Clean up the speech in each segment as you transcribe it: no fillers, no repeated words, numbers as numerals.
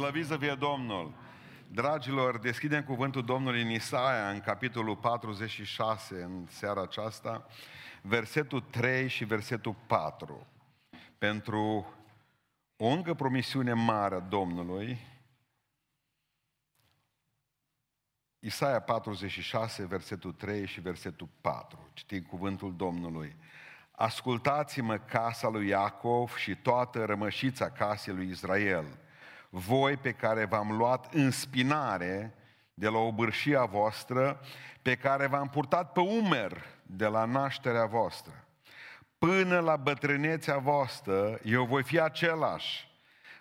Slăvit să fie Domnul! Dragilor, deschidem cuvântul Domnului în Isaia, în capitolul 46, în seara aceasta, versetul 3 și versetul 4. Pentru o încă promisiune mare a Domnului, Isaia 46, versetul 3 și versetul 4. Citim cuvântul Domnului. Ascultați-mă, casa lui Iacov, și toată rămășița casei lui Israel, voi pe care v-am luat în spinare de la obârșia voastră, pe care v-am purtat pe umeri de la nașterea voastră. Până la bătrânețea voastră eu voi fi același,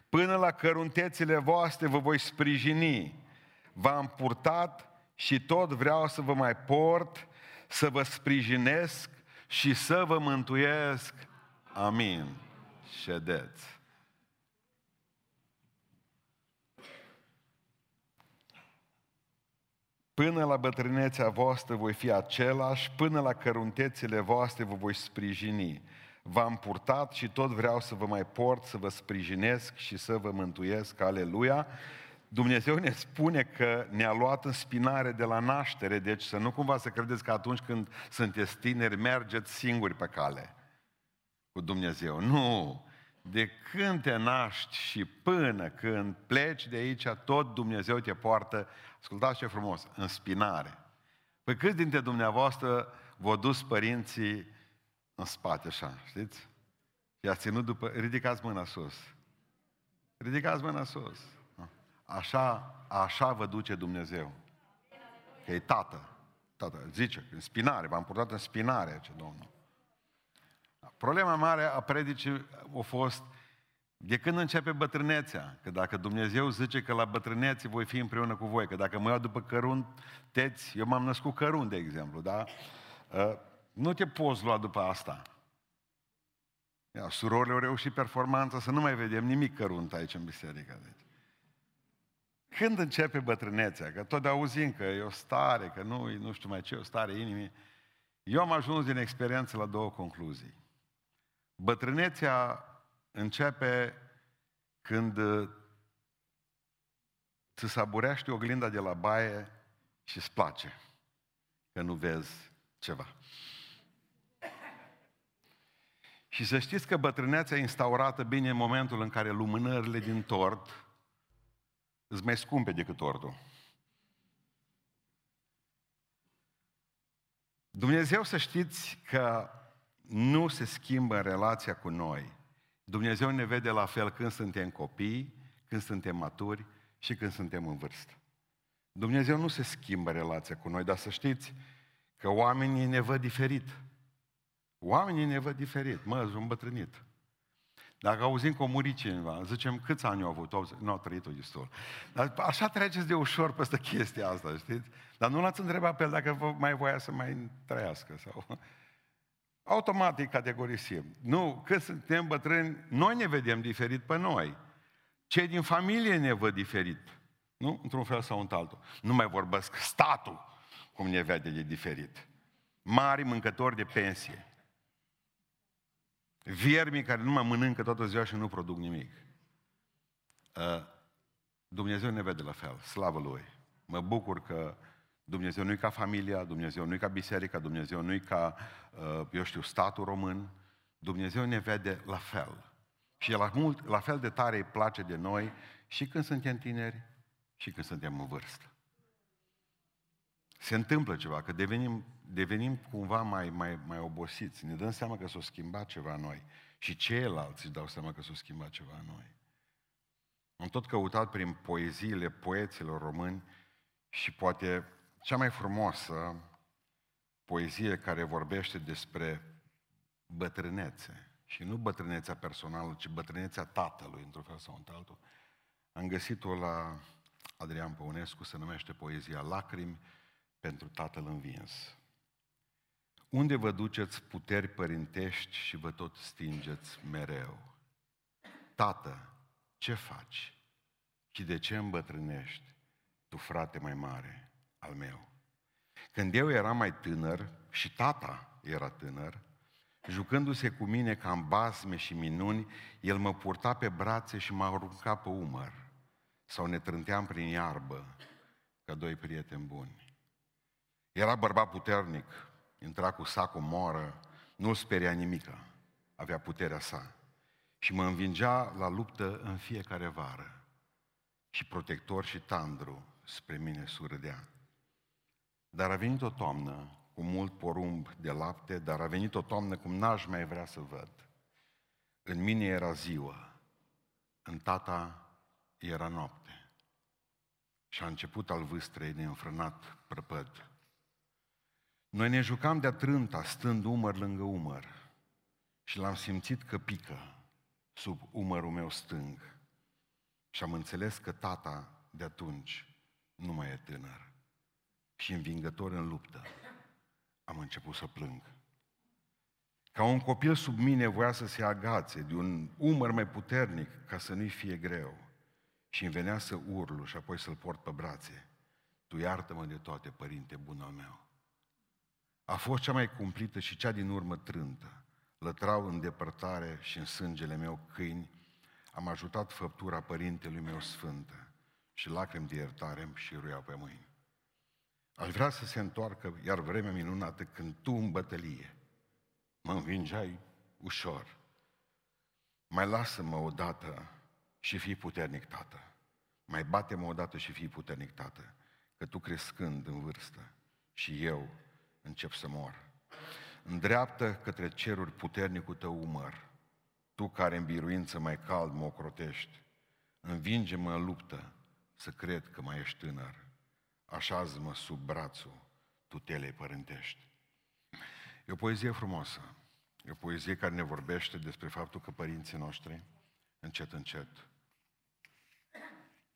până la căruntețile voastre vă voi sprijini. V-am purtat și tot vreau să vă mai port, să vă sprijinesc și să vă mântuiesc. Amin. Ședeți. Până la bătrânețea voastră voi fi același, până la căruntețile voastre vă voi sprijini. V-am purtat și tot vreau să vă mai port, să vă sprijinesc și să vă mântuiesc. Aleluia! Dumnezeu ne spune că ne-a luat în spinare de la naștere, deci să nu cumva să credeți că atunci când sunteți tineri mergeți singuri pe cale cu Dumnezeu. Nu! De când te naști și până când pleci de aici, tot Dumnezeu te poartă, ascultați ce frumos, în spinare. Păi câți dintre dumneavoastră v-au dus părinții în spate așa, știți? I-ați ținut după... Ridicați mâna sus. Ridicați mâna sus. Așa vă duce Dumnezeu. Că e tată. Tată, zice, în spinare, v-am purtat în spinare, ce Domnul. Problema mare a predicii a fost de când începe bătrânețea, că dacă Dumnezeu zice că la bătrânețe voi fi împreună cu voi, că dacă mă iau după cărunteți, eu m-am născut cărunt, de exemplu, da? Nu te poți lua după asta. Ia, surorile au reușit performanța să nu mai vedem nimic cărunt aici în biserică. Deci. Când începe bătrânețea, că tot auzim că e o stare, că nu știu mai ce, o stare inimii. Eu am ajuns din experiență la două concluzii. Bătrânețea începe când ți saburește oglinda de la baie și îți place că nu vezi ceva. Și să știți că bătrânețea e instaurată bine în momentul în care lumânările din tort îți mai scumpe decât tortul. Dumnezeu, să știți că nu se schimbă în relația cu noi. Dumnezeu ne vede la fel când suntem copii, când suntem maturi și când suntem în vârstă. Dumnezeu nu se schimbă relația cu noi, dar să știți că oamenii ne văd diferit. Oamenii ne văd diferit. Mă, sunt îmbătrânit. Dacă auzim că a murit cineva, zicem câți ani au avut? Nu au trăit-o destul. Dar așa treceți de ușor peste chestia asta, știți? Dar nu l-ați întrebat pe el dacă mai voia să mai trăiască sau... Automatic categorisim. Nu, când suntem bătrâni, noi ne vedem diferit pe noi. Cei din familie ne văd diferit. Nu? Într-un fel sau într-altul. Nu mai vorbesc statul cum ne vede de diferit. Mari mâncători de pensie. Viermii care numai mănâncă toată ziua și nu produc nimic. Dumnezeu ne vede la fel, slavă Lui. Mă bucur că Dumnezeu nu-i ca familia, Dumnezeu nu-i ca biserica, Dumnezeu nu-i ca, eu știu, statul român. Dumnezeu ne vede la fel. Și la fel de tare îi place de noi și când suntem tineri și când suntem în vârstă. Se întâmplă ceva, că devenim cumva mai obosiți. Ne dăm seama că s-a schimbat ceva în noi. Și ceilalți își dau seama că s-a schimbat ceva în noi. Am tot căutat prin poeziile poeților români și poate cea mai frumoasă poezie care vorbește despre bătrânețe. Și nu bătrânețea personală, ci bătrânețea tatălui, într-un fel sau într-altul. Am găsit-o la Adrian Păunescu, se numește poezia Lacrimi pentru tatăl învins. Unde vă duceți puteri părintești și vă tot stingeți mereu? Tată, ce faci? Și de ce îmbătrânești, tu frate mai mare al meu? Când eu eram mai tânăr și tata era tânăr, jucându-se cu mine ca în basme și minuni, el mă purta pe brațe și m-a aruncat pe umăr. sau ne trânteam prin iarbă ca doi prieteni buni. Era bărbat puternic, intra cu sacul moară, nu-l speria nimica, avea puterea sa și mă învingea la luptă în fiecare vară și protector și tandru spre mine surâdea. Dar a venit o toamnă cu mult porumb de lapte, dar a venit o toamnă cum n-aș mai vrea să văd. În mine era ziua, în tata era noapte și a început al vâstrei neînfrânat prăpăd. Noi ne jucam de-a trânta, stând umăr lângă umăr și l-am simțit că pică sub umărul meu stâng și am înțeles că tata de atunci nu mai e tânăr și învingător în luptă. Am început să plâng. Ca un copil sub mine voia să se agațe de un umăr mai puternic ca să nu-i fie greu și îmi venea să urlu și apoi să-l port pe brațe. Tu iartă-mă de toate, părinte bun al meu. A fost cea mai cumplită și cea din urmă trântă. Lătrau în depărtare și în sângele meu câini. Am ajutat făptura părintelui meu sfântă și lacrimi de iertare îmi șiruiau pe mâini. Aș vrea să se întoarcă iar vremea minunată când tu în bătălie mă învingeai ușor. Mai lasă-mă odată și fii puternic, tată. Mai bate-mă odată și fii puternic, tată, că tu crescând în vârstă și eu încep să mor. Îndreaptă către ceruri puternicul tău umăr, tu care în biruință mai cald mă ocrotești. Învinge-mă în luptă să cred că mai ești tânăr. Așează-mă sub brațul tutelei părintești. E o poezie frumoasă, e o poezie care ne vorbește despre faptul că părinții noștri, încet, încet,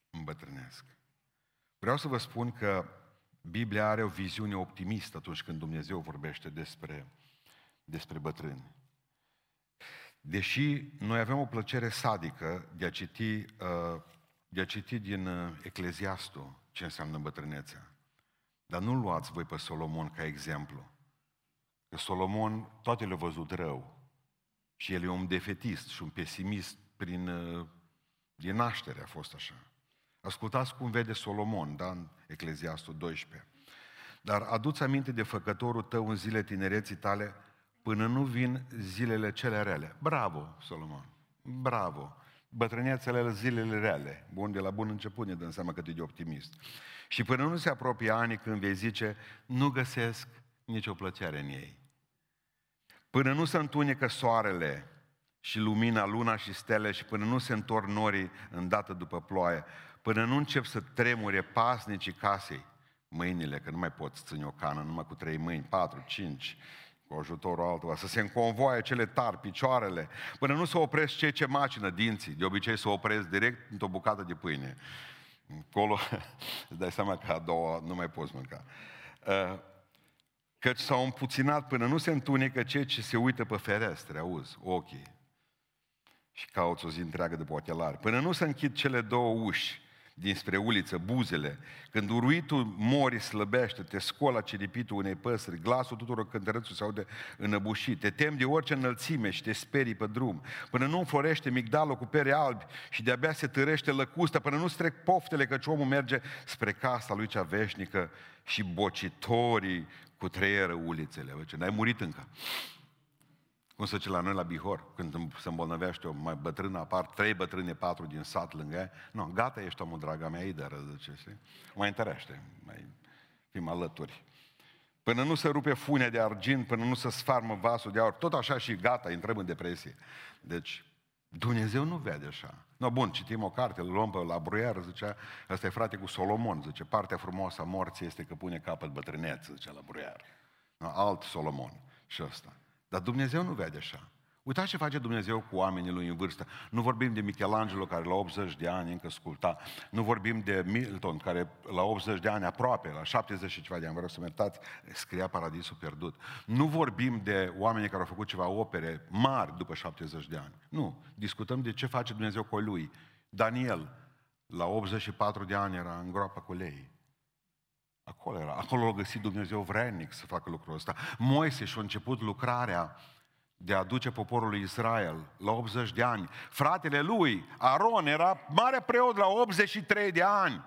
îmbătrânesc. Vreau să vă spun că Biblia are o viziune optimistă atunci când Dumnezeu vorbește despre bătrâni. Deși noi avem o plăcere sadică de a citi din Ecleziastu ce înseamnă bătrânețea. Dar nu luați voi pe Solomon ca exemplu. Că Solomon toate le-a văzut rău. Și el e un defetist și un pesimist din naștere a fost așa. Ascultați cum vede Solomon, da? În Ecleziastul 12. Dar adu-ți aminte de făcătorul tău în zile tinereții tale până nu vin zilele cele rele. Bravo, Solomon! Bravo! Bătrânețele, zilele reale. Bun, de la bun început ne dăm seama cât e de optimist. Și până nu se apropie anii când vei zice, nu găsesc nicio plăcere în ei. Până nu se întunecă soarele și lumina, luna și stele și până nu se întorc norii îndată după ploaie, până nu încep să tremure pasnicii casei, mâinile, că nu mai poți ține o cană numai cu 3 mâini, 4, 5... cu ajutorul altora, să se înconvoie cele tari, picioarele, până nu se opresc cei ce macină dinții, de obicei se opresc direct într-o bucată de pâine. Acolo îți dai seama că a doua nu mai poți mânca. Căci s-au împuținat până nu se întunecă cei ce se uită pe ferestre, auzi, ochii, și cauți o zi întreagă de ochelari, până nu se închid cele două uși dinspre uliță, buzele, când uruitul morii slăbește, te scola ceripitul unei păsări, glasul tuturor cântărețul se aude înăbușit, te temi de orice înălțime și te sperii pe drum, până nu înflorește migdalul cu pere albi și de-abia se târește lăcusta, până nu strec poftele căci omul merge spre casa lui cea veșnică și bocitorii cu treieră ulițele. Bă, ce, n-ai murit încă. Cum să zice la noi la Bihor, când se îmbolnăvește o mai bătrână, apar 3 bătrâne, 4 din sat lângă ea. Nu, gata, ești omul, draga mea, ei de răzăcese. Mai întărește, mai fim alături. Până nu se rupe funea de argint, până nu se sfarmă vasul de aur, tot așa și gata, intrăm în depresie. Deci, Dumnezeu nu vede așa. No, bun, citim o carte, îl luăm pe La Bruyère, zicea, ăsta e frate cu Solomon, zice, partea frumoasă a morții este că pune capăt bătrânețe, zicea La Bruyère. No, alt Solomon și ăsta. Dar Dumnezeu nu vede așa. Uitați ce face Dumnezeu cu oamenii lui în vârstă. Nu vorbim de Michelangelo, care la 80 de ani încă sculpta. Nu vorbim de Milton, care la 80 de ani aproape, la 70 și ceva de ani, vreau să meritați, scria Paradisul pierdut. Nu vorbim de oamenii care au făcut ceva opere mari după 70 de ani. Nu. Discutăm de ce face Dumnezeu cu lui. Daniel, la 84 de ani, era în groapă cu lei. Acolo era. Acolo l-a găsit Dumnezeu vrednic să facă lucrul ăsta. Moise și-a început lucrarea de a duce poporul lui Israel la 80 de ani. Fratele lui, Aron, era mare preot la 83 de ani.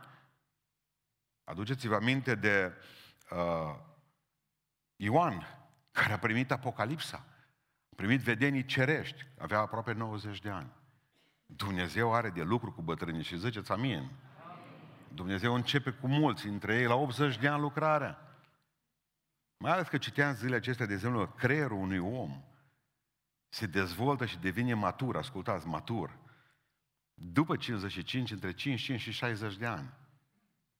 Aduceți-vă aminte de Ioan, care a primit Apocalipsa, a primit vedenii cerești, avea aproape 90 de ani. Dumnezeu are de lucru cu bătrânii și ziceți amin. Amin. Dumnezeu începe cu mulți dintre ei la 80 de ani lucrarea. Mai ales că citeam zilele acestea, de exemplu, creierul unui om se dezvoltă și devine matur, ascultați, matur, după 55, între 55 și 60 de ani.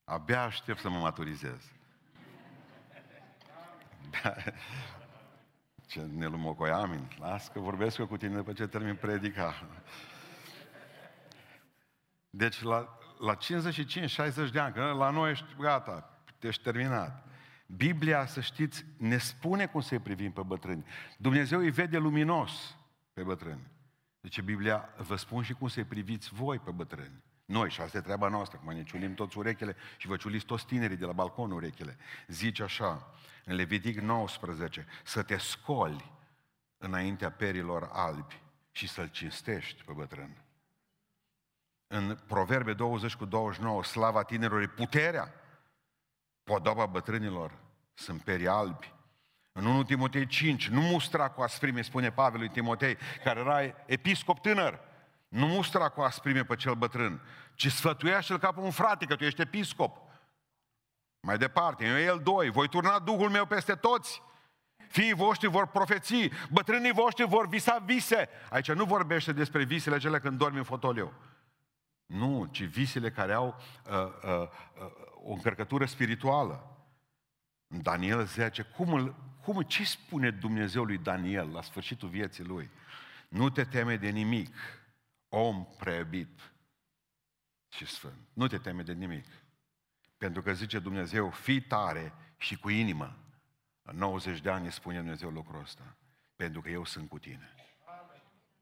Abia aștept să mă maturizez. Ce nelumocoi, amin. Las că vorbesc eu cu tine după ce termin predica. Deci la 55-60 de ani, că la noi ești gata, ești terminat. Biblia, să știți, ne spune cum să-i privim pe bătrâni. Dumnezeu îi vede luminos pe bătrâni. Deci Biblia vă spun și cum să-i priviți voi pe bătrâni. Noi, și asta e treaba noastră, cum ne ciulim toți urechile și vă ciuliți toți tinerii de la balcon urechile. Zice așa, în Levitic 19, să te scoli înaintea perilor albi și să-l cinstești pe bătrân. În Proverbe 20:29, slava tinerilor, puterea, podoba bătrânilor sunt perii albi. În 1 Timotei 5, nu mustra cu asprime, spune Pavel lui Timotei, care era episcop tânăr. Nu mustra cu asprime pe cel bătrân, ci sfătuiește-l ca pe un frate, că tu ești episcop. Mai departe, eu el doi, voi turna Duhul meu peste toți. Fiii voștri vor profeții, bătrânii voștri vor visa vise. Aici nu vorbește despre visele acelea când dormi în fotoliu. Nu, ci visele care au o încărcătură spirituală. În Daniel 10, ce spune Dumnezeu lui Daniel la sfârșitul vieții lui? Nu te teme de nimic, om preiubit și sfânt. Nu te teme de nimic. Pentru că zice Dumnezeu, fii tare și cu inimă. La 90 de ani spune Dumnezeu lucrul ăsta. Pentru că eu sunt cu tine.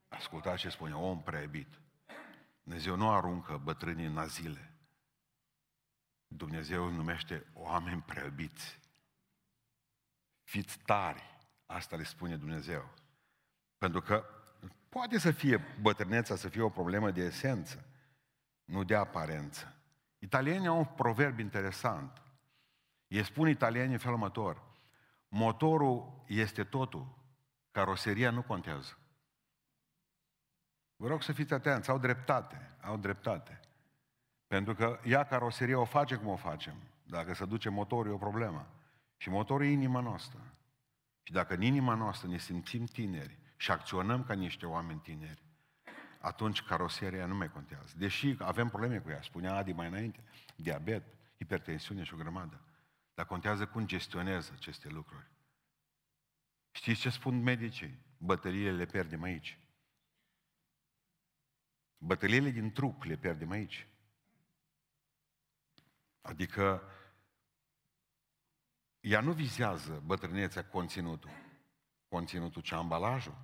Ascultați ce spune, om preiubit. Dumnezeu nu aruncă bătrânii în azile. Dumnezeu numește oameni preiubiți. Fiți tari. Asta le spune Dumnezeu. Pentru că poate să fie bătrâneța, să fie o problemă de esență, nu de aparență. Italienii au un proverb interesant. Ei spun italienii în felul următor. Motorul este totul. Caroseria nu contează. Vă rog să fiți atenți, au dreptate. Au dreptate. Pentru că ea caroseria o face cum o facem. Dacă se duce motorul, e o problemă. Și motorul e inima noastră. Și dacă în inima noastră ne simțim tineri și acționăm ca niște oameni tineri, atunci caroseria nu mai contează. Deși avem probleme cu ea, spunea Adi mai înainte, diabet, hipertensiune și o grămadă. Dar contează cum gestionează aceste lucruri. Știți ce spun medicii? Bătăliile le pierdem aici. Bătăliile din trup le pierdem aici. Adică ea nu vizează bătrânețea conținutul, ci ambalajul.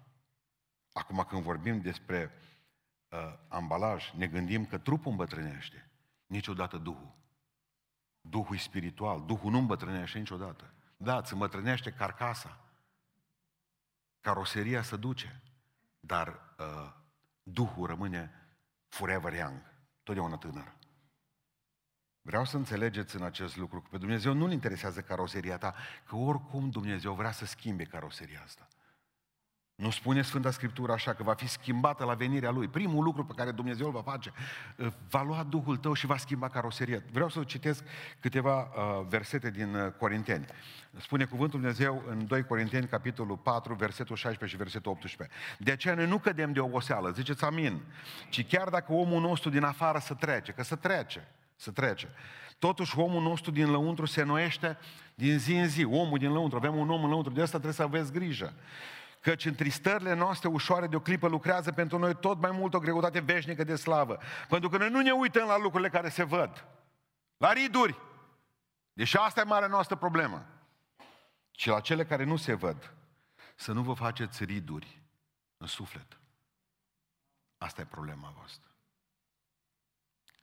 Acum când vorbim despre ambalaj, ne gândim că trupul îmbătrânește, niciodată Duhul. Duhul e spiritual, Duhul nu îmbătrânește niciodată. Da, îți îmbătrânește carcasa, caroseria se duce, dar Duhul rămâne forever young, totdeauna tânăr. Vreau să înțelegeți în acest lucru, că pe Dumnezeu nu-L interesează caroseria ta, că oricum Dumnezeu vrea să schimbe caroseria asta. Nu spune Sfânta Scriptură așa, că va fi schimbată la venirea Lui. Primul lucru pe care Dumnezeu îl va face, va lua Duhul tău și va schimba caroseria. Vreau să citesc câteva versete din Corinteni. Spune cuvântul Dumnezeu în 2 Corinteni, capitolul 4, versetul 16 și versetul 18. De aceea noi nu cădem de oboseală, ziceți amin, ci chiar dacă omul nostru din afară se trece, că se trece, să trece. Totuși omul nostru din lăuntru se înnoiește din zi în zi. Omul din lăuntru, avem un om în lăuntru, de asta trebuie să aveți grijă. Căci întristările noastre ușoare de o clipă lucrează pentru noi tot mai mult o greutate veșnică de slavă. Pentru că noi nu ne uităm la lucrurile care se văd. La riduri. Deși asta e marea noastră problemă. Și la cele care nu se văd. Să nu vă faceți riduri în suflet. Asta e problema voastră.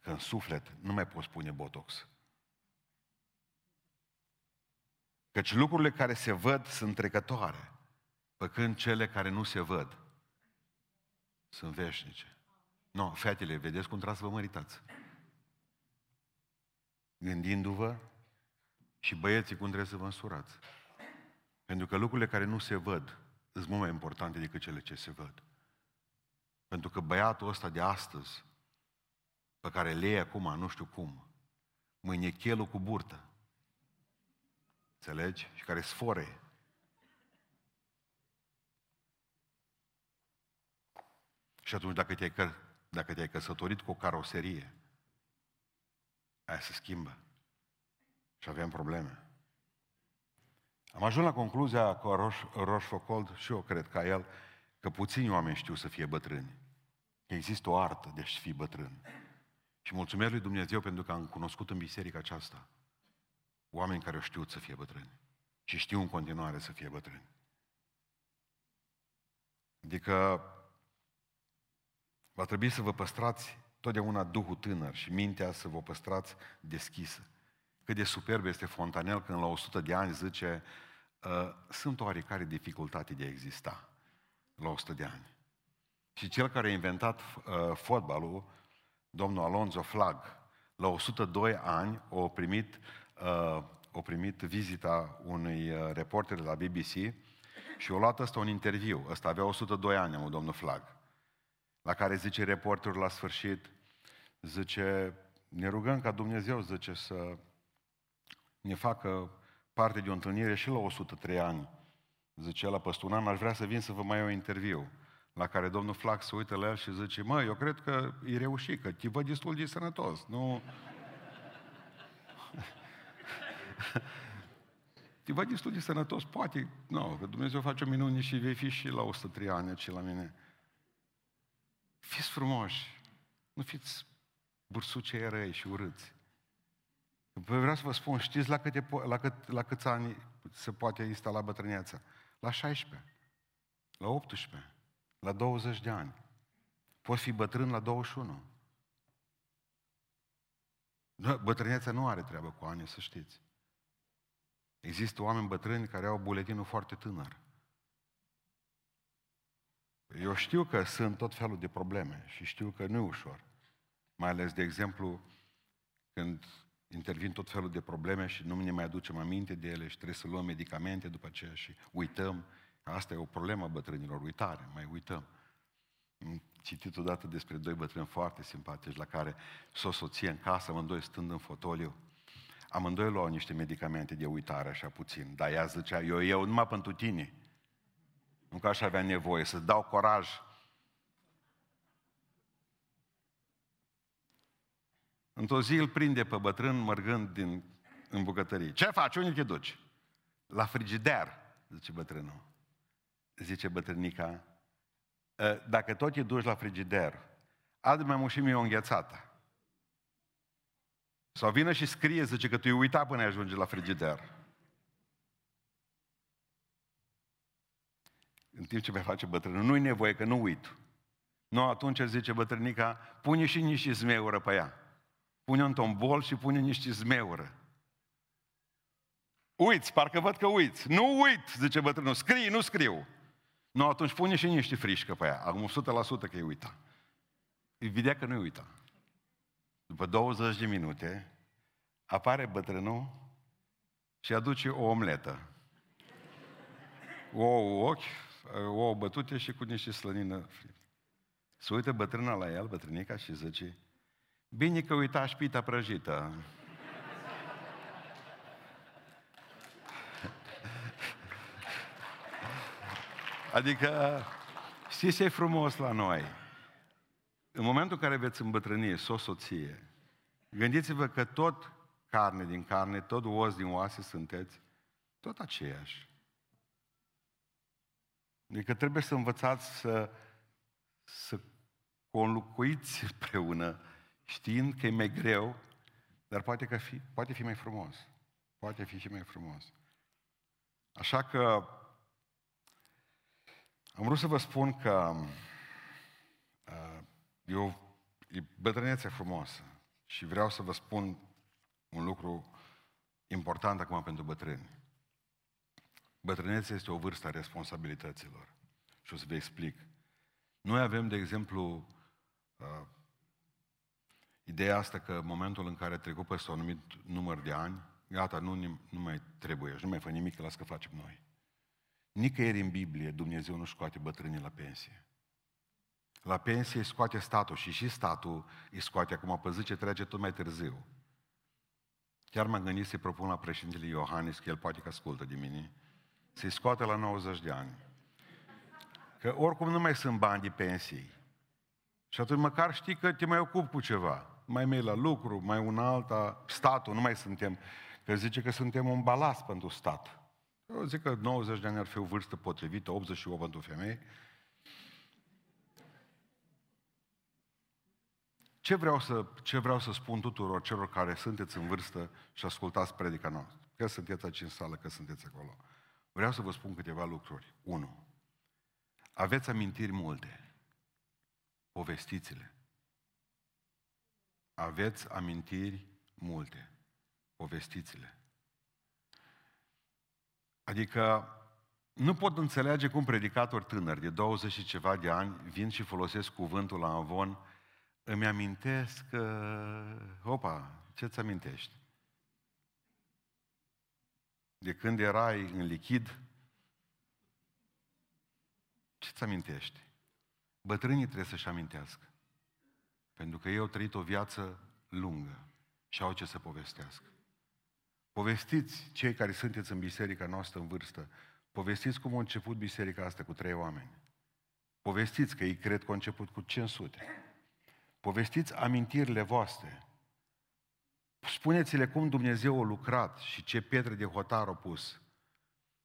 Că în suflet nu mai poți pune botox. Căci lucrurile care se văd sunt trecătoare, pe când cele care nu se văd sunt veșnice. No, fetele, vedeți cum trebuie să vă măritați. Gândindu-vă, și băieții cum trebuie să vă însurați. Pentru că lucrurile care nu se văd sunt mult mai importante decât cele ce se văd. Pentru că băiatul ăsta de astăzi, pe care le iei acum, nu știu cum, mâine chelul cu burtă. Înțelegi? Și care sfore. Și atunci dacă te-ai căsătorit cu o caroserie, aia se schimbă. Și aveam probleme. Am ajuns la concluzia cu Rochefoucauld, și eu cred ca el, că puțini oameni știu să fie bătrâni. Există o artă de a fi bătrân. Și mulțumesc lui Dumnezeu pentru că am cunoscut în biserica aceasta oameni care știu să fie bătrâni. Și știu în continuare să fie bătrâni. Adică va trebui să vă păstrați totdeauna duhul tânăr și mintea să vă păstrați deschisă. Cât de superb este Fontanel când la 100 de ani zice sunt oarecare dificultate de a exista la 100 de ani. Și cel care a inventat fotbalul, domnul Alonzo Flag, la 102 ani a primit vizita unui reporter de la BBC și a luat ăsta un interviu. Ăsta avea 102 ani, amul domnul Flag, la care zice reporterul la sfârșit, zice, ne rugăm ca Dumnezeu, zice, să ne facă parte de o întâlnire și la 103 ani. Zice, la peste un an aș vrea să vin să vă mai iau interviu. La care domnul Flax se uită la el și zice, mă, eu cred că e reușit, că te văd destul de sănătos, nu? Te văd destul de sănătos, poate, nu, că Dumnezeu face o minune și vei fi și la 103 ani, ci la mine. Fiți frumoși, nu fiți bursucei răi și urâți. Vreau să vă spun, știți la câți ani se poate instala bătrâneața? La 16, la 18, la 20 de ani. Poți fi bătrân la 21. Bătrâneața nu are treabă cu ani, să știți. Există oameni bătrâni care au buletinul foarte tânăr. Eu știu că sunt tot felul de probleme și știu că nu e ușor. Mai ales, de exemplu, când intervin tot felul de probleme și nu ne mai aducem aminte de ele și trebuie să luăm medicamente după aceea și uităm. Asta e o problemă a bătrânilor, uitare, mai uităm. Am citit odată despre doi bătrâni foarte simpatici la care s-o soție în casă, amândoi stând în fotoliu. Amândoi luau niște medicamente de uitare, așa puțin, dar ea zicea, eu iau numai pentru tine. Nu că aș avea nevoie, să-ți dau coraj. Într-o zi îl prinde pe bătrân mărgând în bucătărie. Ce faci? Unde te duci? La frigider, zice bătrânul. Zice bătrânica, dacă tot te duci la frigider, adu-mi mai mult și mie o înghețată. Sau vină și scrie, zice, că tu-i uita până ajungi la frigider. În timp ce mai face bătrânul, nu-i nevoie că nu uit. Nu, atunci zice bătrânica, pune și niște zmeură pe ea. Pune un tombol și pune niște zmeură. Uiți, parcă văd că uiți. Nu uit, zice bătrânul, scrii, nu scriu. Nu, atunci pune și niște frișcă pe ea. Acum 100% că e uita. Îi vedea că nu-i uita. După 20 de minute, apare bătrânul și aduce o omletă. Ouă bătute și cu niște slănină friptă. Se uită bătrâna la el, bătrânica, și zice, bine că uitași pita prăjită. Adică, știți ce e frumos la noi? În momentul în care veți îmbătrâni, soție, gândiți-vă că tot carne din carne, tot os din oase sunteți, tot aceiași. Adică trebuie să învățați să conlucuiți împreună, știind că e mai greu, dar poate fi mai frumos. Poate fi și mai frumos. Așa că am vrut să vă spun că e bătrânețe frumoasă și vreau să vă spun un lucru important acum pentru bătrâni. Bătrânețea este o vârstă a responsabilităților. Și o să vă explic. Noi avem, de exemplu, ideea asta că în momentul în care trecut peste un anumit număr de ani, gata, nu mai trebuie, nu mai fă nimic, las că facem noi. Nicăieri în Biblie Dumnezeu nu scoate bătrânii la pensie. La pensie scoate statul și statul îi scoate acum, pe zi ce trece tot mai târziu. Chiar m-am gândit să-i propun la președintele Iohannis, că el poate că ascultă de mine, să-i scoate la 90 de ani. Că oricum nu mai sunt bani de pensii. Și atunci măcar știi că te mai ocupi cu ceva. Mai mergi la lucru, mai una alta, statul, nu mai suntem. Că zice că suntem un balast pentru stat. Eu zic că 90 de ani ar fi o vârstă potrivită, 88 pentru femei. Ce vreau să spun tuturor celor care sunteți în vârstă și ascultați predica noastră? Că sunteți aici în sală, că sunteți acolo. Vreau să vă spun câteva lucruri. 1. Aveți amintiri multe. Povestiți-le. Aveți amintiri multe. Povestiți-le. Adică nu pot înțelege cum predicatori tânări de 20 și ceva de ani vin și folosesc cuvântul la amvon. Îmi amintesc că... Opa, ce-ți amintești? De când erai în lichid? Ce-ți amintești? Bătrânii trebuie să-și amintească. Pentru că ei au trăit o viață lungă și au ce să povestească. Povestiți, cei care sunteți în biserica noastră în vârstă, povestiți cum a început biserica asta cu 3 oameni. Povestiți că ei cred că a început cu 500. Povestiți amintirile voastre. Spuneți-le cum Dumnezeu a lucrat și ce pietre de hotar a pus.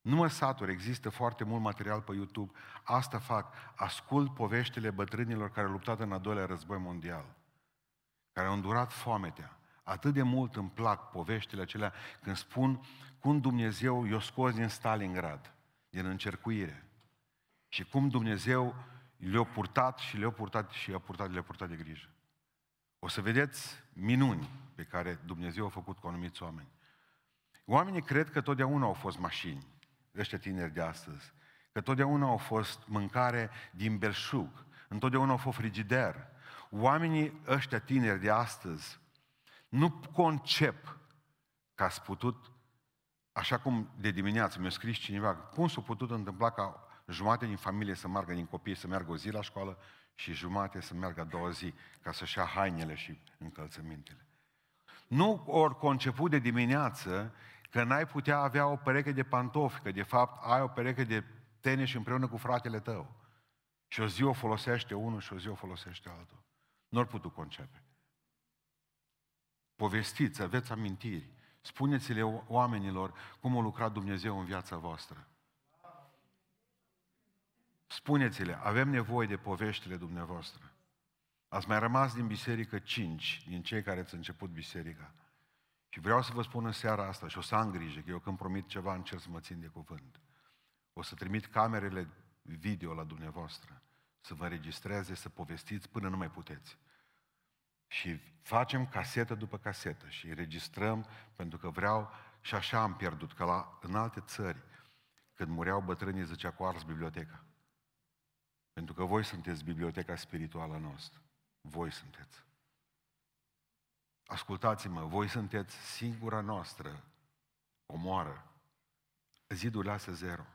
Nu mă satur, există foarte mult material pe YouTube. Asta fac, ascult poveștile bătrânilor care au luptat în al doilea război mondial, care au îndurat foametea. Atât de mult îmi plac poveștile acelea când spun cum Dumnezeu i-a scos din Stalingrad, din încercuire. Și cum Dumnezeu le-a purtat de grijă. O să vedeți minuni pe care Dumnezeu a făcut cu anumiți oameni. Oamenii cred că totdeauna au fost mașini, ăștia tineri de astăzi, că totdeauna au fost mâncare din belșug, întotdeauna au fost frigider. Oamenii ăștia tineri de astăzi nu concep că ați putut, așa cum de dimineață mi-a scris cineva, cum s-a putut întâmpla ca jumate din familie să meargă, din copii să meargă o zi la școală și jumate să meargă a doua zi ca să-și ia hainele și încălțămintele. Nu ori conceput de dimineață că n-ai putea avea o pereche de pantofi, că de fapt ai o pereche de tenis împreună cu fratele tău. Și o zi o folosește unul și o zi o folosește altul. N-or putut concepe. Povestiți, aveți amintiri. Spuneți-le oamenilor cum a lucrat Dumnezeu în viața voastră. Spuneți-le, avem nevoie de poveștile dumneavoastră. Ați mai rămas din biserică 5, din cei care ați început biserica. Și vreau să vă spun în seara asta, și o să am grijă, că eu când promit ceva încerc să mă țin de cuvânt. O să trimit camerele video la dumneavoastră, să vă înregistreze, să povestiți până nu mai puteți. Și facem casetă după casetă și înregistrăm, pentru că vreau, și așa am pierdut, că în alte țări, când mureau bătrânii, zicea că a ars biblioteca. Pentru că voi sunteți biblioteca spirituală noastră. Voi sunteți. Ascultați-mă, voi sunteți singura noastră comoară. Zidul lasă zero.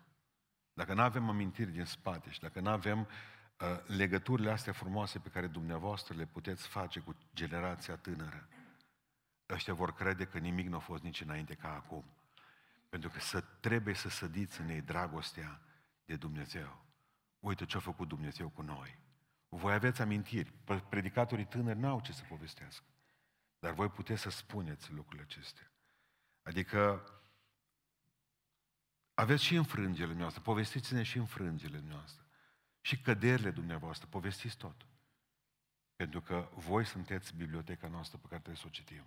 Dacă nu avem amintiri din spate și dacă nu avem legăturile astea frumoase pe care dumneavoastră le puteți face cu generația tânără, ăștia vor crede că nimic nu a fost nici înainte ca acum. Pentru că trebuie să sădiți în ei dragostea de Dumnezeu. Uite ce a făcut Dumnezeu cu noi. Voi aveți amintiri. Predicatorii tânări n-au ce să povestească. Dar voi puteți să spuneți lucrurile acestea. Adică aveți și înfrângele noastre. Povestiți-ne și înfrângele noastre. Și căderile dumneavoastră. Povestiți tot. Pentru că voi sunteți biblioteca noastră pe care trebuie să o citim.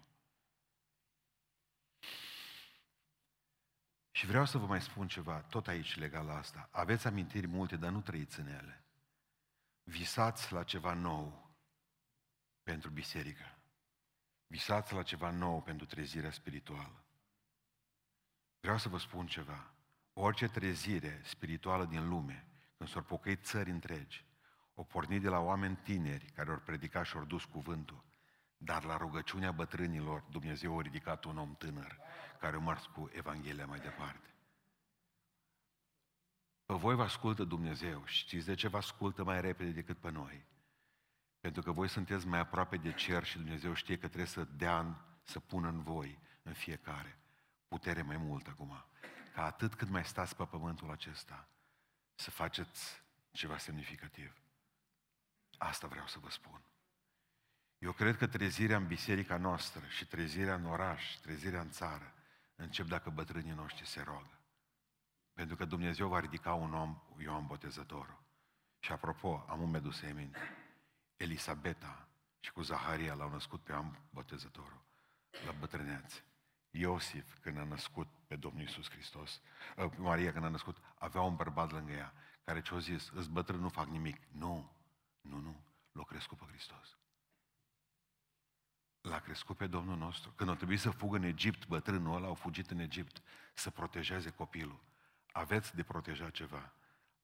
Și vreau să vă mai spun ceva, tot aici legat la asta. Aveți amintiri multe, dar nu trăiți în ele. Visați la ceva nou pentru biserică. Visați la ceva nou pentru trezirea spirituală. Vreau să vă spun ceva. Orice trezire spirituală din lume, când s-au pocăit țări întregi, au pornit de la oameni tineri care au predicat și au dus cuvântul, dar la rugăciunea bătrânilor Dumnezeu a ridicat un om tânăr care a mers cu Evanghelia mai departe. Pe voi vă ascultă Dumnezeu și știți de ce vă ascultă mai repede decât pe noi? Pentru că voi sunteți mai aproape de cer și Dumnezeu știe că trebuie să dea, să pună în voi, în fiecare, putere mai mult acum. Ca atât cât mai stați pe pământul acesta, să faceți ceva semnificativ. Asta vreau să vă spun. Eu cred că trezirea în biserica noastră și trezirea în oraș, trezirea în țară, încep dacă bătrânii noștri se roagă. Pentru că Dumnezeu va ridica un om, Ioan Botezătorul. Și apropo, am un medus în minte. Elisabeta și cu Zaharia l-au născut pe Ioan Botezătorul la bătrâneațe. Iosif, când a născut pe Domnul Iisus Hristos, Maria, când a născut, avea un bărbat lângă ea, care ce-a zis, îți bătrân, nu fac nimic. Nu, l-a crescut pe Hristos. L-a crescut pe Domnul nostru. Când a trebuit să fugă în Egipt, bătrânul ăla a fugit în Egipt să protejeze copilul. Aveți de protejat ceva.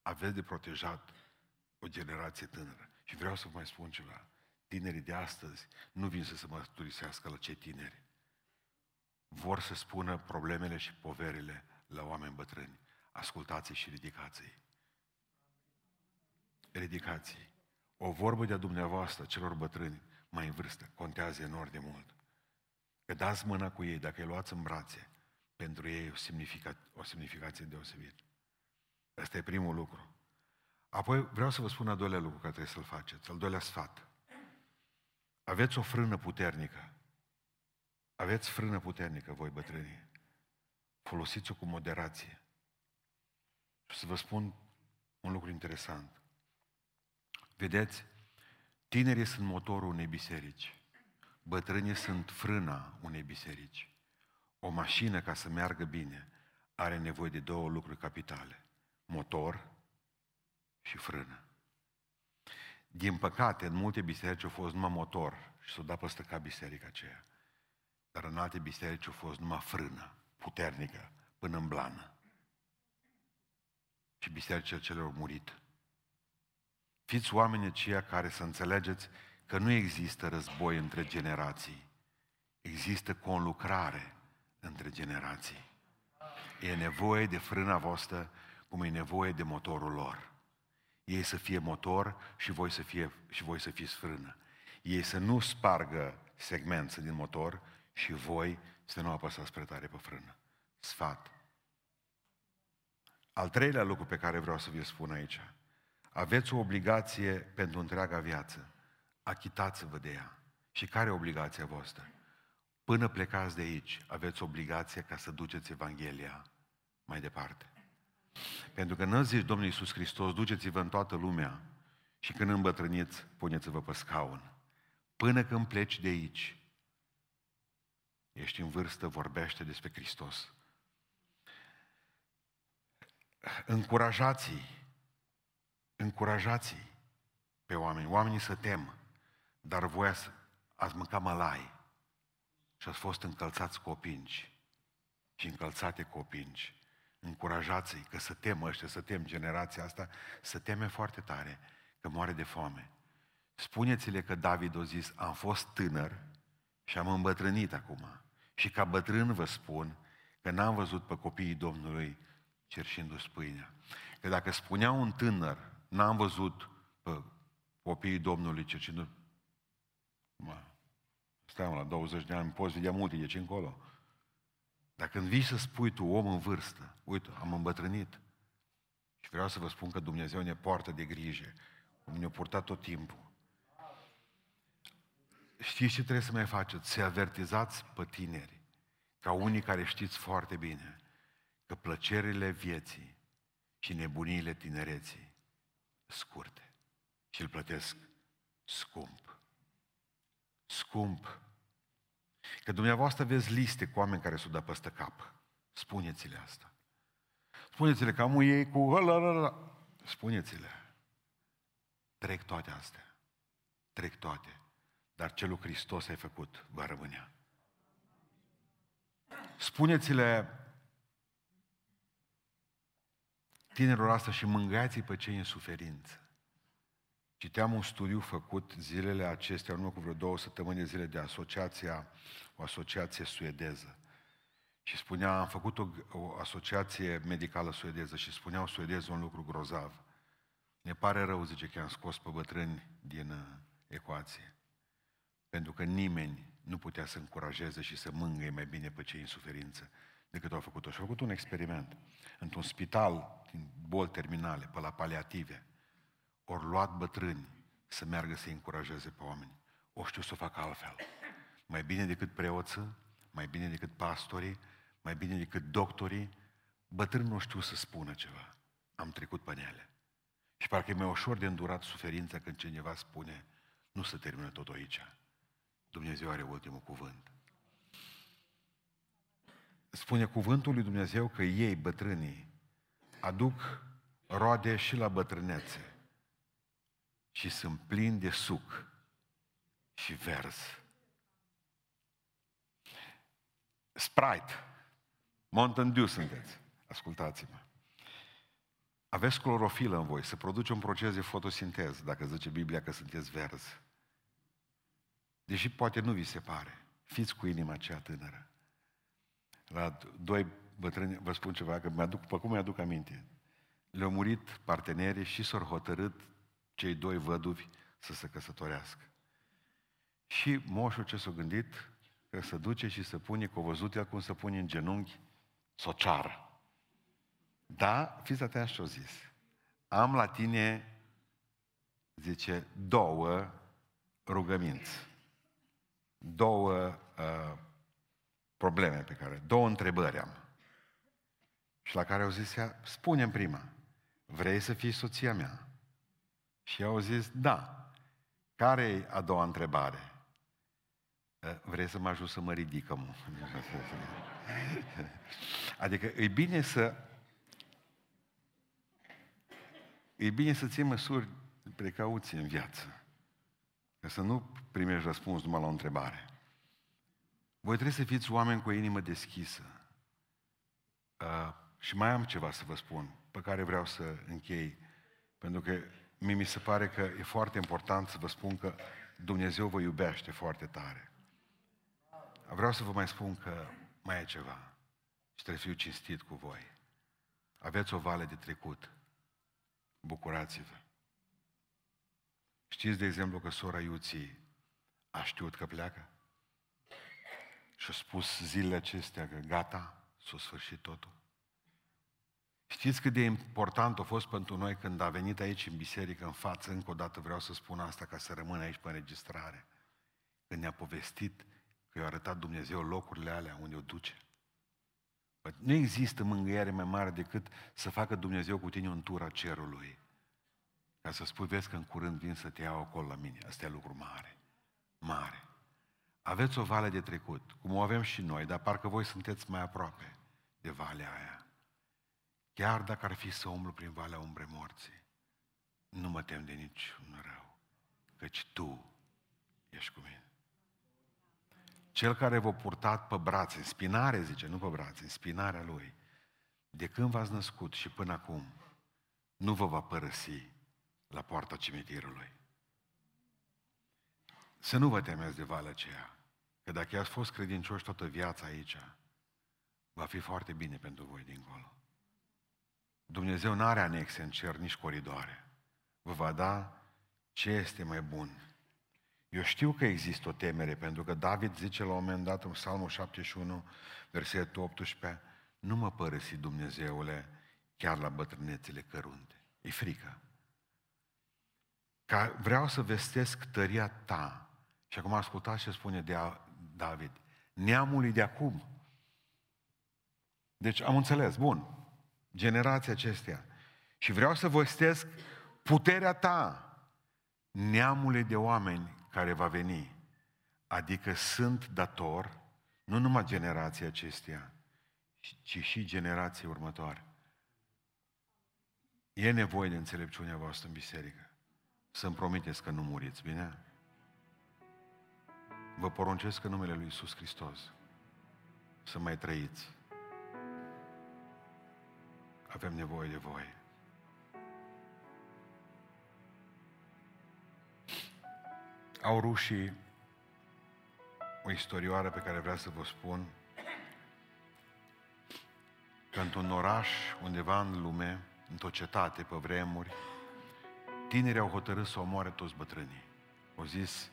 Aveți de protejat o generație tânără. Și vreau să vă mai spun ceva. Tinerii de astăzi nu vin să se mărturisească la cei tineri. Vor să spună problemele și poverile la oameni bătrâni. Ascultați-i și ridicați-i. Ridicați-i. O vorbă de-a dumneavoastră, celor bătrâni mai în vârstă, contează enorm de mult. Că dați mâna cu ei, dacă îi luați în brațe, pentru ei o semnificație deosebită. Ăsta e primul lucru. Apoi vreau să vă spun al doilea lucru care trebuie să-l faceți, al doilea sfat. Aveți o frână puternică. Aveți frână puternică, voi bătrânii. Folosiți-o cu moderație. Și să vă spun un lucru interesant. Vedeți, tinerii sunt motorul unei biserici. Bătrânii sunt frâna unei biserici. O mașină, ca să meargă bine, are nevoie de două lucruri capitale. Motor și frână. Din păcate, în multe biserici au fost numai motor și s-o da păstă ca biserica aceea. Dar în alte biserici au fost numai frână, puternică, până în blană. Și bisericile cele au murit. Fiți oamenii aceia care să înțelegeți că nu există război între generații. Există conlucrare între generații. E nevoie de frâna voastră cum e nevoie de motorul lor. Ei să fie motor și voi să fiți frână. Ei să nu spargă segmente din motor și voi să nu apăsați prea tare pe frână. Sfat. Al treilea lucru pe care vreau să vi-l spun aici. Aveți o obligație pentru întreaga viață. Achitați-vă de ea. Și care e obligația voastră? Până plecați de aici, aveți obligația ca să duceți Evanghelia mai departe. Pentru că n-a zis Domnul Iisus Hristos, duceți-vă în toată lumea și când îmbătrâniți, puneți-vă pe scaun. Până când pleci de aici, ești în vârstă, vorbește despre Hristos. Încurajați-i pe oameni. Oamenii se tem, dar voi ați mâncat mălai și ați fost încălțați cu opinci și încălțate cu opinci. Încurajați-i că se tem ăștia, se tem generația asta, se teme foarte tare că moare de foame. Spuneți-le că David a zis, am fost tânăr și am îmbătrânit acum. Și ca bătrân vă spun că n-am văzut pe copiii Domnului cerșindu-și pâinea. Că dacă spunea un tânăr, n-am văzut pe copiii Domnului cerșindu-și... Stai la 20 de ani, poți vedea multe de aici încolo. Dar când vii să spui tu, om în vârstă, uite, am îmbătrânit. Și vreau să vă spun că Dumnezeu ne poartă de grijă, cum ne-a purtat tot timpul. Știți ce trebuie să mai faceți? Să avertizați pe tineri, ca unii care știți foarte bine, că plăcerile vieții și nebuniile tinereții scurte și îl plătesc scump. Scump. Că dumneavoastră aveți liste cu oameni care s-o dă peste cap. Spuneți-le asta. Spuneți-le că amul ei cu ăla. Spuneți-le. Trec toate astea. Trec toate. Dar ce lui Hristos ai făcut va rămânea. Spuneți-le tinerilor asta și mângați-i pe cei în suferință. Citeam un studiu făcut zilele acestea, în urmă cu vreo 2 săptămâni de zile, de o asociație suedeză. Și spunea, am făcut o asociație medicală suedeză și spuneau suedezii un lucru grozav. Ne pare rău, zice, că am scos pe bătrâni din ecuație. Pentru că nimeni nu putea să încurajeze și să mângâie mai bine pe cei în suferință decât au făcut-o. Și au făcut un experiment. Într-un spital, din boli terminale, pe la paliative, ori luat bătrâni să meargă să-i încurajeze pe oameni. O știu să o fac altfel. Mai bine decât preoții, mai bine decât pastorii, mai bine decât doctorii, bătrânii nu știu să spună ceva. Am trecut pe ele. Și parcă e mai ușor de îndurat suferința când cineva spune, nu se termină tot aici. Dumnezeu are ultimul cuvânt. Spune cuvântul lui Dumnezeu că ei, bătrânii, aduc roade și la bătrânețe și sunt plini de suc și vers. Sprite, Mountain Dew sunteți, ascultați-mă. Aveți clorofilă în voi, se produce un proces de fotosinteză, dacă zice Biblia că sunteți verzi. Deși poate nu vi se pare, fiți cu inima aceea tânără. La 2 bătrâni, vă spun ceva, că mi-aduc aminte. Le-au murit partenerii și s-au hotărât cei 2 văduvi să se căsătorească. Și moșul ce s-a gândit, că se duce și se pune, că o văzutea cum se pune în genunchi, s-o ceară. Da, fiți atenți ce-o zis. Am la tine, zice, 2 rugăminți. 2 probleme pe care, 2 întrebări am. Și la care au zis ea, spune-mi prima, vrei să fii soția mea? Și ea au zis, da. Care-i a 2-a întrebare? Vrei să mă ajut să mă ridic, mă? Adică e bine să ții măsuri de precauție în viață. Ca să nu primești răspuns numai la o întrebare. Voi trebuie să fiți oameni cu o inimă deschisă. Și mai am ceva să vă spun, pe care vreau să închei. Pentru că mi se pare că e foarte important să vă spun că Dumnezeu vă iubește foarte tare. Vreau să vă mai spun că mai e ceva. Și trebuie să fiu cinstit cu voi. Aveți o vale de trecut. Bucurați-vă. Știți, de exemplu, că sora Iuții a știut că pleacă? Și-a spus zilele acestea că gata, s-a sfârșit totul. Știți cât de important a fost pentru noi când a venit aici în biserică, în față, încă o dată vreau să spun asta ca să rămână aici pe înregistrare, când ne-a povestit că i-a arătat Dumnezeu locurile alea unde o duce. Nu există mângâiere mai mare decât să facă Dumnezeu cu tine un tur a cerului. Ca să spui, vezi că în curând vin să te iau acolo la mine. Asta e lucru mare. Mare. Aveți o vale de trecut, cum o avem și noi, dar parcă voi sunteți mai aproape de valea aia. Chiar dacă ar fi să umblu prin valea umbrei morții, nu mă tem de niciun rău, căci tu ești cu mine. Cel care v-a purtat pe brațe, în spinare, zice, nu pe brațe, în spinarea lui, de când v-ați născut și până acum, nu vă va părăsi la poarta cimitirului. Să nu vă temeți de valea aceea, că dacă ați fost credincioși toată viața aici, va fi foarte bine pentru voi dincolo. Dumnezeu nu are anexe în cer, nici coridoare. Vă va da ce este mai bun. Eu știu că există o temere, pentru că David zice la un moment dat în Psalmul 71, versetul 18, nu mă părăsi, Dumnezeule, chiar la bătrânețele cărunte. E frică. Că vreau să vestesc tăria ta. Și acum ascultați ce spune David. Neamului de acum. Deci am înțeles, bun. Generația acestea. Și vreau să vestesc puterea ta. Neamului de oameni care va veni. Adică sunt dator, nu numai generația acestea, ci și generația următoare. E nevoie de înțelepciunea voastră în biserică. Să-mi promiteți că nu muriți, bine? Vă poruncesc în numele Lui Iisus Hristos să mai trăiți. Avem nevoie de voi. Au rușii o istorioară pe care vreau să vă spun că într-un oraș undeva în lume, într-o cetate pe vremuri, tinerii au hotărât să omoare toți bătrânii. Au zis,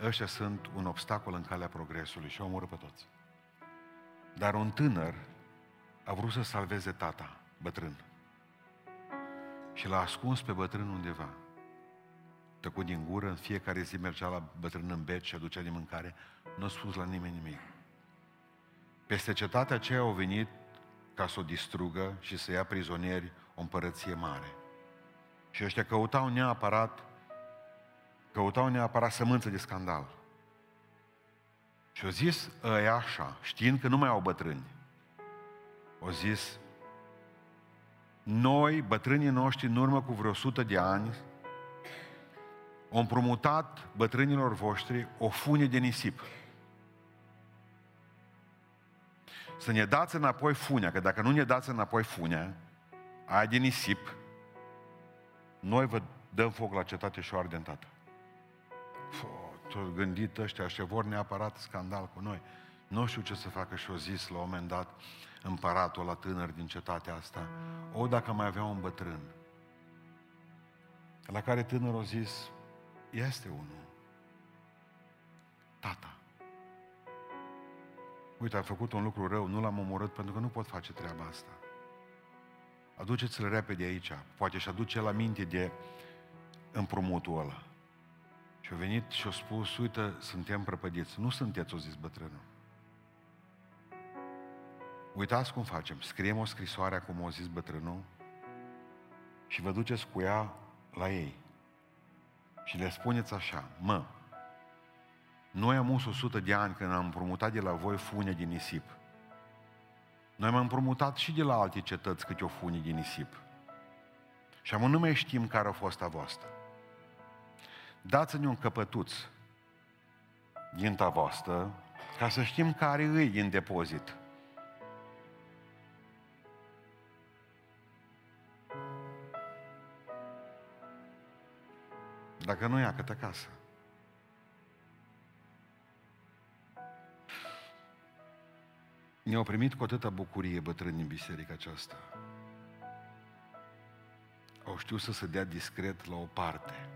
ăștia sunt un obstacol în calea progresului și au omorât pe toți. Dar un tânăr a vrut să salveze tata, bătrân. Și l-a ascuns pe bătrân undeva. Tăcut din gură, în fiecare zi mergea la bătrân în bec și aducea de mâncare. Nu a spus la nimeni nimic. Peste cetatea aceea au venit ca să o distrugă și să ia prizonieri o împărăție mare. Și ăștia căutau neapărat sămânță de scandal. Și au zis ăia așa, știind că nu mai au bătrâni. Au zis, noi, bătrânii noștri, în urmă cu vreo 100 de ani, au împrumutat bătrânilor voștri o funie de nisip. Să ne dați înapoi funia, că dacă nu ne dați înapoi funia, aia de nisip, noi vă dăm foc la cetate și o ardem tată. Tot gândit ăștia și vor neapărat scandal cu noi. Nu știu ce să facă și-o zis la un moment dat împăratul la tânăr din cetatea asta, o, dacă mai avea un bătrân. La care tânărul a zis, este unul, tata. Uite, a făcut un lucru rău, nu l-am omorât pentru că nu pot face treaba asta. Aduceți-l repede aici, poate și aduce la minte de împrumutul ăla. Și a venit și a spus, uite, suntem prăpădiți. Nu sunteți, o zis bătrânul. Uitați cum facem, scriem o scrisoare, cum o zis bătrânul, și vă duceți cu ea la ei. Și le spuneți așa, mă, noi am uns 100 de ani când am împrumutat de la voi funie din nisip. Noi am împrumutat și de la alte cetăți câte o funie din nisip. Și am nu mai știm care a fost a voastră. Dați-ne un căpătuț din ta voastră ca să știm care îi în depozit. Dacă nu ia câte casă. Ne-au primit cu atâta bucurie bătrânii în biserica aceasta. Au știut să se dea discret la o parte.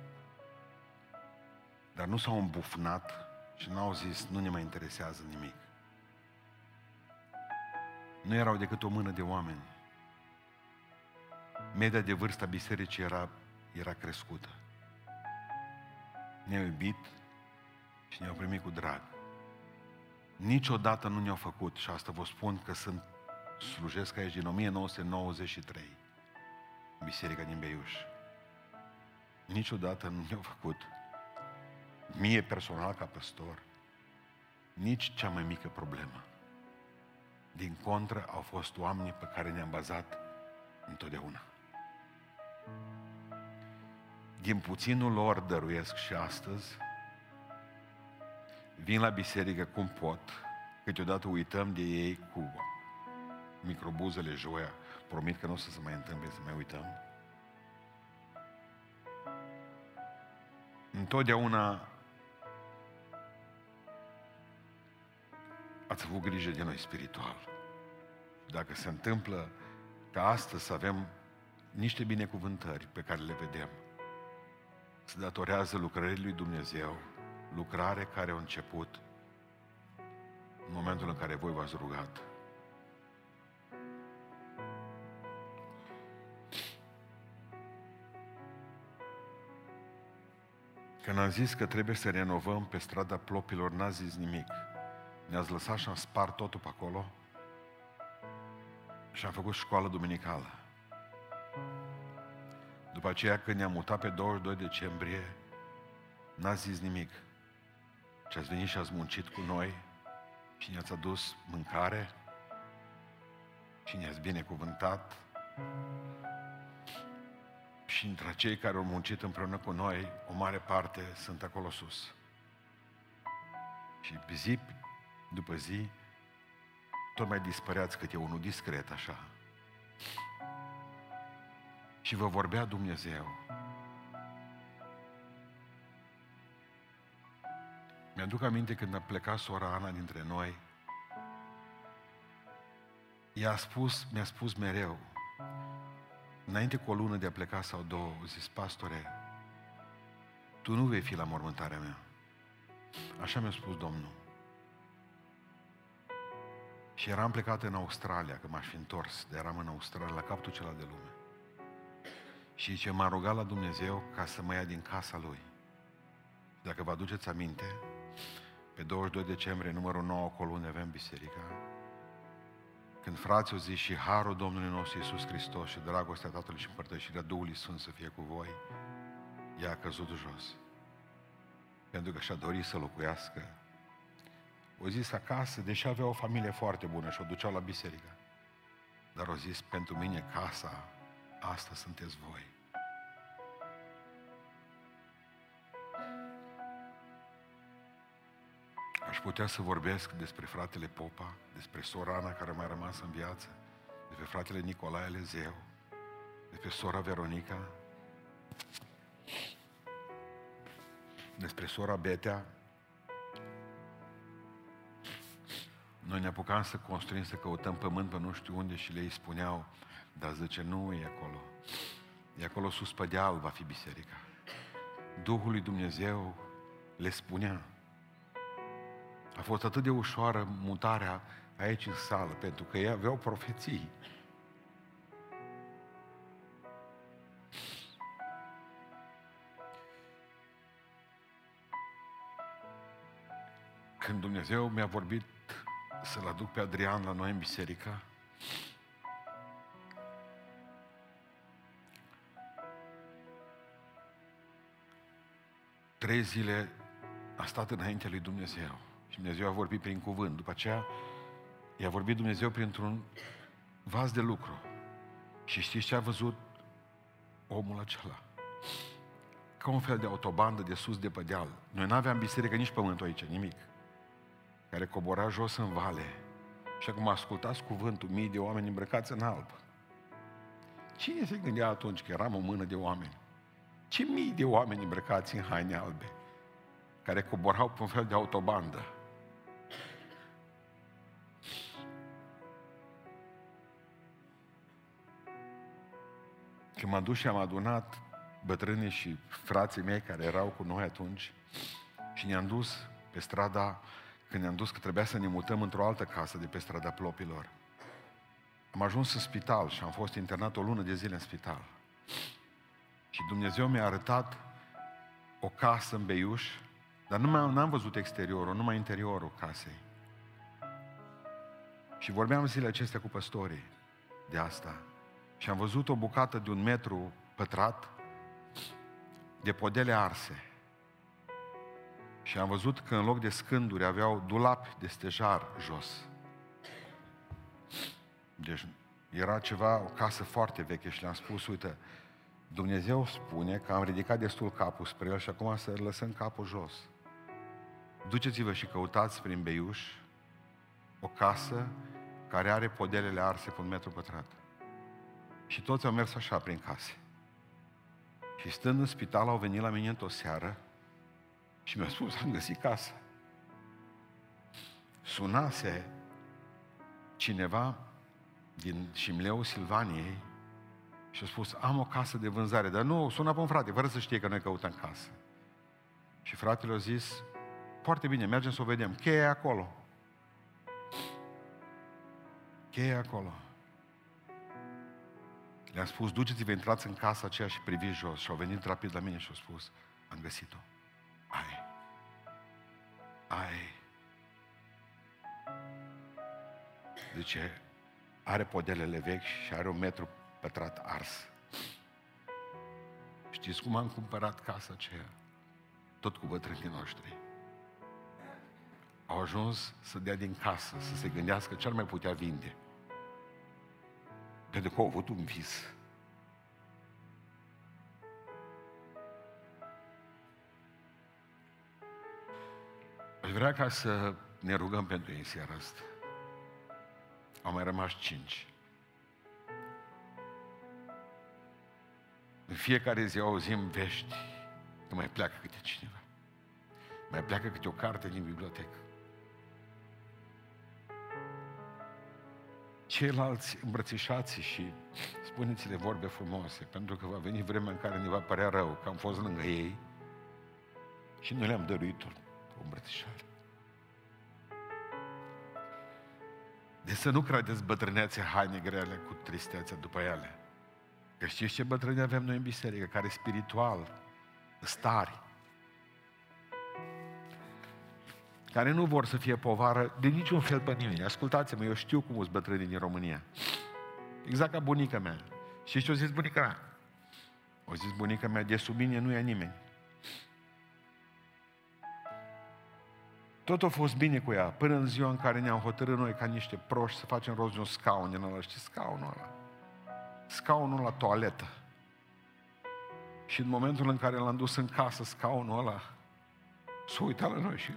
Dar nu s-au îmbufnat și n-au zis, nu ne mai interesează nimic. Nu erau decât o mână de oameni. Media de vârstă a bisericii era crescută. Ne-au iubit și ne-au primit cu drag. Niciodată nu ne-au făcut, și asta vă spun că slujesc aici din 1993, biserica din Beiuș. Niciodată nu ne-au făcut, mie personal ca păstor, nici cea mai mică problemă. Din contră, au fost oameni pe care ne-am bazat întotdeauna. Din puținul lor dăruiesc și astăzi. Vin la biserică cum pot, câteodată uităm de ei cu microbuzele joia. Promit că nu o să se mai întâmple să mai uităm. Întotdeauna ați avut grijă de noi spiritual. Dacă se întâmplă ca astăzi să avem niște binecuvântări pe care le vedem, se datorează lucrării lui Dumnezeu, lucrare care a început în momentul în care voi v-ați rugat. Când am zis că trebuie să renovăm pe strada Plopilor, n-ați zis nimic. Ne-ați lăsat și am spart totul pe acolo și am făcut școală duminicală. După aceea, când ne-am mutat pe 22 decembrie, n-ați zis nimic. Și ați venit și ați muncit cu noi și ne-ați adus mâncare și ne-ați binecuvântat. Și între cei care au muncit împreună cu noi, o mare parte sunt acolo sus. Și zi după zi, tot mai dispăreați câte unul discret, așa. Și vă vorbea Dumnezeu. Mi-aduc aminte când a plecat sora Ana dintre noi, mi-a spus mereu, înainte cu o lună de a pleca sau două, a zis, pastore, tu nu vei fi la mormântarea mea. Așa mi-a spus Domnul. Și eram plecat în Australia, că m-aș fi întors, de eram în Australia, la capătul celălalt de lume. Și ce m-a rugat la Dumnezeu ca să mă ia din casa Lui. Dacă vă aduceți aminte, pe 22 decembrie, numărul 9, acolo unde avem biserica, când frații au zis și harul Domnului nostru Iisus Hristos și dragostea Tatălui și împărtășirea Duhului Sfânt să fie cu voi, ea a căzut jos. Pentru că și-a dorit să locuiască. O zis acasă, deși avea o familie foarte bună și o duceau la biserică. Dar o zis, pentru mine casa asta sunteți voi. Aș putea să vorbesc despre fratele Popa, despre sora Ana care a mai rămas în viață, despre fratele Nicolae Lezeu, despre sora Veronica, despre sora Betea. Noi ne apucam să construim, să căutăm pământ pe nu știu unde și le spuneau, dar zice, nu e acolo. E acolo sus pe deal va fi biserica. Duhul lui Dumnezeu le spunea. A fost atât de ușoară mutarea aici în sală, pentru că ei aveau profeții. Când Dumnezeu mi-a vorbit să-l aduc pe Adrian la noi în biserică, trei zile a stat înaintea lui Dumnezeu și Dumnezeu a vorbit prin cuvânt. După aceea i-a vorbit Dumnezeu printr-un vas de lucru. Și știți ce a văzut omul acela? Ca un fel de autobandă de sus de pe deal. Noi n-aveam biserică, nici pământul aici, nimic. Care cobora jos în vale. Și acum ascultați cuvântul, mii de oameni îmbrăcați în alb. Cine se gândea atunci că eram o mână de oameni? Ce mii de oameni îmbrăcați în haine albe, care coborau pe un fel de autobandă. Când m-am dus și am adunat bătrânii și frații mei care erau cu noi atunci și ne-am dus pe strada, când ne-am dus că trebuia să ne mutăm într-o altă casă de pe strada Plopilor. Am ajuns în spital și am fost internat o lună de zile în spital. Și Dumnezeu mi-a arătat o casă în Beiuș, dar n-am văzut exteriorul, numai interiorul casei. Și vorbeam zilele acestea cu păstorii de asta. Și am văzut o bucată de 1 metru pătrat de podele arse. Și am văzut că în loc de scânduri aveau dulapi de stejar jos. Deci era ceva, o casă foarte veche și le-am spus, uite, Dumnezeu spune că am ridicat destul capul spre el și acum să lăsăm capul jos. Duceți-vă și căutați prin Beiuș o casă care are podelele arse pe 1 metru pătrat. Și toți au mers așa prin case. Și stând în spital au venit la mine într-o seară și mi-a spus, am găsit casă. Sunase cineva din Simleu, Silvaniei, și a spus, am o casă de vânzare, dar nu, sună pe un frate, fără să știe că noi căutăm casă. Și fratele a zis, foarte bine, mergem să o vedem, cheia e acolo. Cheia e acolo. Le-am spus, duceți-vă, intrați în casa aceea și priviți jos. Și au venit rapid la mine și au spus, am găsit-o. Ai. Zice, are podelele vechi și are 1 metru pătrat ars. Știți cum am cumpărat casa aceea? Tot cu bătrânii noștri. Au ajuns să dea din casă, să se gândească ce ar mai putea vinde. Pentru că au avut un vis. Aș vrea ca să ne rugăm pentru ei în seara asta. Au mai rămas 5. În fiecare zi auzim vești că mai pleacă câte cineva. mai pleacă câte o carte din bibliotecă. Ceilalți îmbrățișați și spuneți-le vorbe frumoase, pentru că va veni vremea în care ne va părea rău că am fost lângă ei și nu le-am dăruit o îmbrățișare. De să nu credeți bătrâneațe haine grele cu tristețea după ele. Că știți ce bătrâni avem noi în biserică, care spiritual, stari, care nu vor să fie povară de niciun fel pe nimeni. Ascultați-mă, eu știu cum sunt bătrânii din România. Exact ca bunica mea. Știți ce a zis bunica mea? A zis bunica mea, de sub mine nu e nimeni. Tot a fost bine cu ea, până în ziua în care ne-am hotărât noi ca niște proști să facem rost de un scaun din ăla. Știți scaunul ăla? Scaunul la toaletă. Și în momentul în care l-am dus în casă, scaunul ăla s-a uitat la noi și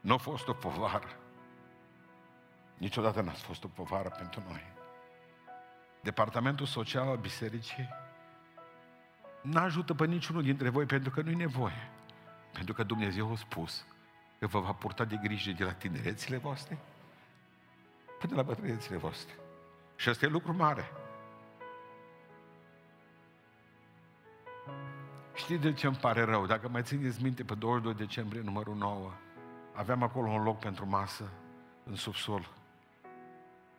nu a fost o povară. Niciodată n-a fost o povară pentru noi. Departamentul social al bisericii n-ajută pe niciunul dintre voi, pentru că nu-i nevoie. Pentru că Dumnezeu a spus că vă va purta de grijă de la tinerețile voastre până la bătrânețile voastre. Și asta e lucru mare. Știți de ce îmi pare rău? Dacă mai țineți minte, pe 22 decembrie, numărul 9, aveam acolo un loc pentru masă, în subsol.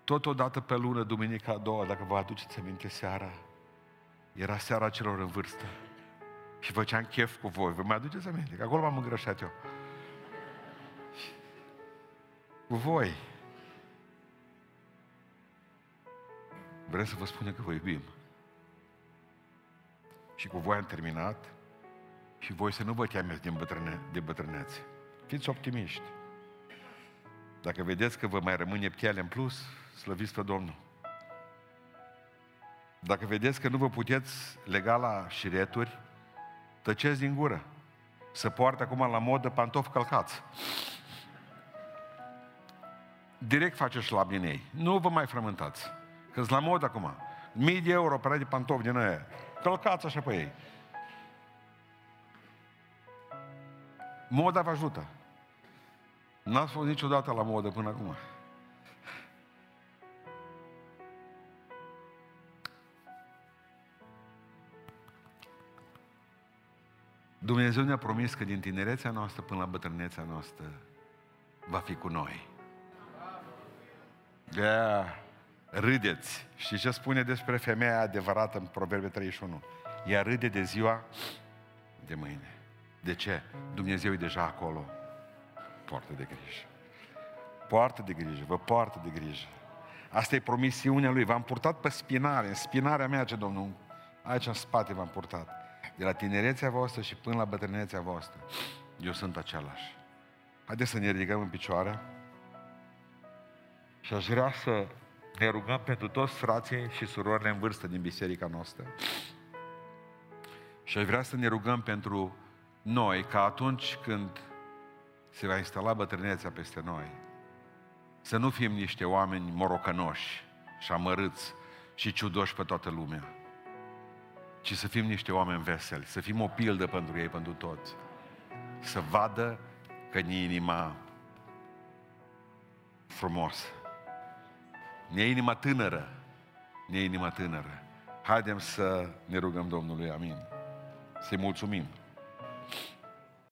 Totodată pe lună, duminica a doua, dacă vă aduceți aminte seara, era seara celor în vârstă. Și făceam chef cu voi. Vă mai aduceți aminte? Că acolo m-am îngrășat eu. Cu voi. Vreau să vă spun că vă iubim. Și cu voi am terminat. Și voi să nu vă temeți de bătrânețe. Fiți optimiști. Dacă vedeți că vă mai rămân ieptiale în plus, slăviți pe Domnul. Dacă vedeți că nu vă puteți lega la șireturi, tăceți din gură. Se poartă acum la modă pantofi călcați. Direct faceți șlab din ei. Nu vă mai frământați. Că-s la mod acum. 1000 de euro pe de pantofi din aia. Călcați așa pe ei. Moda vă ajută. N-ați fost niciodată la modă până acum. Dumnezeu ne-a promis că din tinerețea noastră până la bătrânețea noastră va fi cu noi. De-aia râdeți. Știți ce spune despre femeia adevărată în Proverbe 31? Ea râde de ziua de mâine. De ce? Dumnezeu e deja acolo. Poartă de grijă. Poartă de grijă, vă poartă de grijă. Asta e promisiunea Lui. V-am purtat pe spinare, în spinarea mea, ce Domnul, aici în spate v-am purtat. De la tinerețea voastră și până la bătrânețea voastră. Eu sunt același. Haideți să ne ridicăm în picioare. Și aș vrea să ne rugăm pentru toți frații și surorile în vârstă din biserica noastră. Și aș vrea să ne rugăm pentru noi, ca atunci când se va instala bătrânețea peste noi, să nu fim niște oameni morocănoși și amărâți și ciudoși pe toată lumea, ci să fim niște oameni veseli, să fim o pildă pentru ei, pentru toți. Să vadă că ne-i inima frumoasă, ne-i inima tânără, ne-i inima tânără. Haidem să ne rugăm Domnului, amin. Să-i mulțumim.